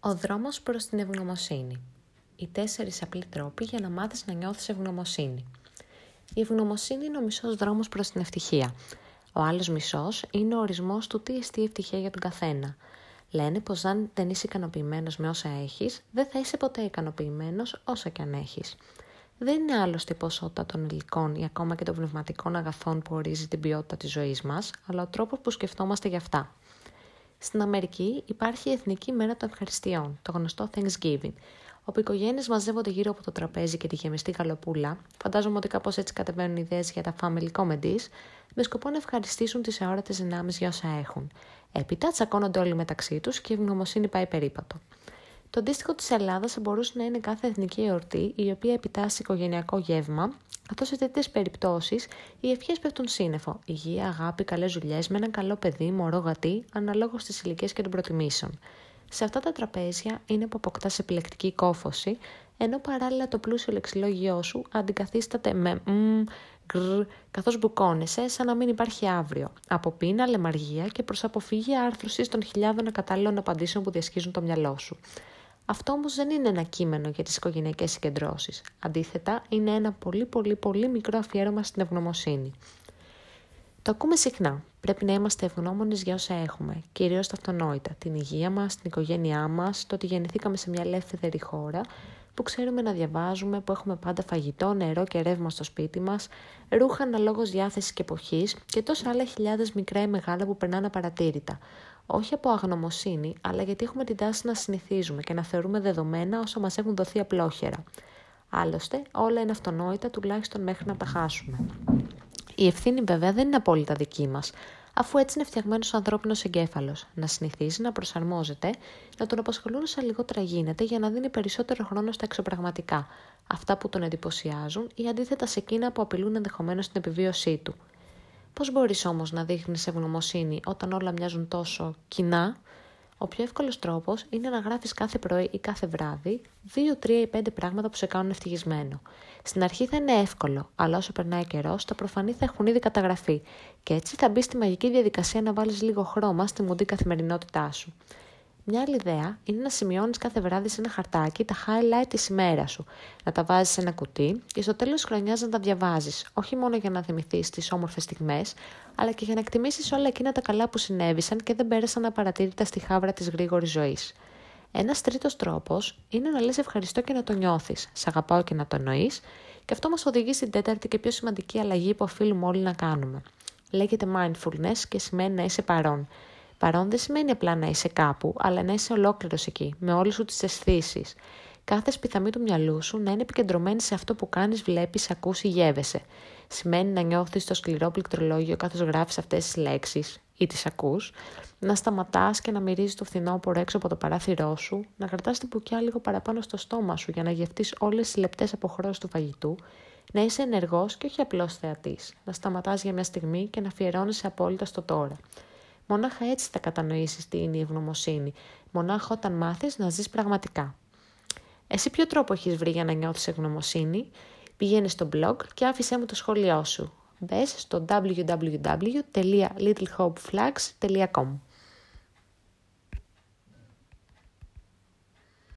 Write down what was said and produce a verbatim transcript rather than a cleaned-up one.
Ο δρόμος προς την ευγνωμοσύνη. Οι τέσσερις απλοί τρόποι για να μάθεις να νιώθεις ευγνωμοσύνη. Η ευγνωμοσύνη είναι ο μισός δρόμος προς την ευτυχία. Ο άλλος μισός είναι ο ορισμός του τι εστί ευτυχία για τον καθένα. Λένε πως αν δεν είσαι ικανοποιημένος με όσα έχεις, δεν θα είσαι ποτέ ικανοποιημένος όσα και αν έχεις. Δεν είναι άλλωστε η ποσότητα των υλικών ή ακόμα και των πνευματικών αγαθών που ορίζει την ποιότητα της ζωής μας, αλλά ο τρόπος που σκεφτόμαστε γι' αυτά. Στην Αμερική υπάρχει η Εθνική Μέρα των Ευχαριστειών, το γνωστό Thanksgiving, όπου οι οικογένειες μαζεύονται γύρω από το τραπέζι και τη γεμιστή καλοπούλα, φαντάζομαι ότι κάπως έτσι κατεβαίνουν ιδέες για τα family comedies, με σκοπό να ευχαριστήσουν τις αόρατες δυνάμεις για όσα έχουν. Έπειτα τσακώνονται όλοι μεταξύ τους και η ευγνωμοσύνη πάει περίπατο. Το αντίστοιχο της Ελλάδας θα μπορούσε να είναι κάθε εθνική εορτή, η οποία επιτάσσει οικογενειακό γεύμα, καθώς σε τέτοιες περιπτώσεις οι ευχές πέφτουν σύννεφο. Υγεία, αγάπη, καλές δουλειές, με ένα καλό παιδί, μωρό, γατί, αναλόγως της ηλικίας και των προτιμήσεων. Σε αυτά τα τραπέζια είναι που αποκτάς επιλεκτική κόφωση, ενώ παράλληλα το πλούσιο λεξιλόγιό σου αντικαθίσταται με μ, γκρ, καθώς μπουκώνεσαι σαν να μην υπάρχει αύριο, από πείνα, λεμαργία και προς αποφυγή άρθρωσης των χιλιάδων ακατάλληλων απαντήσεων που διασχίζουν το μυαλό σου. Αυτό όμως δεν είναι ένα κείμενο για τις οικογενειακές συγκεντρώσεις. Αντίθετα, είναι ένα πολύ πολύ πολύ μικρό αφιέρωμα στην ευγνωμοσύνη. Το ακούμε συχνά. Πρέπει να είμαστε ευγνώμονες για όσα έχουμε, κυρίως τα αυτονόητα, την υγεία μας, την οικογένειά μας, το ότι γεννηθήκαμε σε μια ελεύθερη χώρα, που ξέρουμε να διαβάζουμε, που έχουμε πάντα φαγητό, νερό και ρεύμα στο σπίτι μας, ρούχα αναλόγως διάθεσης και εποχής και τόσα άλλα χιλιάδες μικρά ή μεγάλα που περνάνε απαρατήρητα. Όχι από αγνωμοσύνη, αλλά γιατί έχουμε την τάση να συνηθίζουμε και να θεωρούμε δεδομένα όσα μας έχουν δοθεί απλόχερα. Άλλωστε, όλα είναι αυτονόητα, τουλάχιστον μέχρι να τα χάσουμε. Η ευθύνη βέβαια δεν είναι απόλυτα δική μας, αφού έτσι είναι φτιαγμένος ο ανθρώπινος εγκέφαλος, να συνηθίζει, να προσαρμόζεται, να τον απασχολούν όσα λιγότερα γίνεται για να δίνει περισσότερο χρόνο στα εξωπραγματικά, αυτά που τον εντυπωσιάζουν ή αντίθετα σε εκείνα που απειλούν ενδεχομένως την επιβίωσή του. Πώς μπορείς όμως να δείχνεις ευγνωμοσύνη όταν όλα μοιάζουν τόσο κοινά? Ο πιο εύκολος τρόπος είναι να γράφεις κάθε πρωί ή κάθε βράδυ δύο, τρία ή πέντε πράγματα που σε κάνουν ευτυχισμένο. Στην αρχή θα είναι εύκολο, αλλά όσο περνάει καιρός, τα προφανή θα έχουν ήδη καταγραφεί και έτσι θα μπει στη μαγική διαδικασία να βάλεις λίγο χρώμα στη μουντή καθημερινότητά σου. Μια άλλη ιδέα είναι να σημειώνεις κάθε βράδυ σε ένα χαρτάκι τα highlight της ημέρας σου, να τα βάζεις σε ένα κουτί και στο τέλος της χρονιάς να τα διαβάζεις, όχι μόνο για να θυμηθείς τις όμορφες στιγμές, αλλά και για να εκτιμήσεις όλα εκείνα τα καλά που συνέβησαν και δεν πέρασαν απαρατήρητα στη χάβρα της γρήγορης ζωής. Ένας τρίτος τρόπος είναι να λες ευχαριστώ και να το νιώθεις, σ' αγαπάω και να το εννοείς, και αυτό μας οδηγεί στην τέταρτη και πιο σημαντική αλλαγή που οφείλουμε όλοι να κάνουμε. Λέγεται mindfulness και σημαίνει να είσαι παρόν. Παρόν δεν σημαίνει απλά να είσαι κάπου, αλλά να είσαι ολόκληρος εκεί, με όλες σου τις αισθήσεις. Κάθε σπιθαμή του μυαλού σου να είναι επικεντρωμένη σε αυτό που κάνεις, βλέπεις, ακούς ή γεύεσαι. Σημαίνει να νιώθεις το σκληρό πληκτρολόγιο καθώς γράφεις αυτές τις λέξεις ή τις ακούς, να σταματάς και να μυρίζεις το φθινόπωρο έξω από το παράθυρό σου, να κρατάς την πουκιά λίγο παραπάνω στο στόμα σου για να γευτείς όλες τις λεπτές αποχρώσεις του φαγητού, να είσαι ενεργός και όχι απλός θεατής, να σταματάς για μια στιγμή και να αφιερώνεσαι απόλυτα στο τώρα. Μονάχα έτσι θα κατανοήσεις τι είναι η ευγνωμοσύνη, μονάχα όταν μάθεις να ζεις πραγματικά. Εσύ ποιο τρόπο έχεις βρει για να νιώθεις ευγνωμοσύνη? Πηγαίνεις στο blog και άφησέ μου το σχόλιο σου. Μπες στο double-u double-u double-u τελεία little hope flags τελεία com.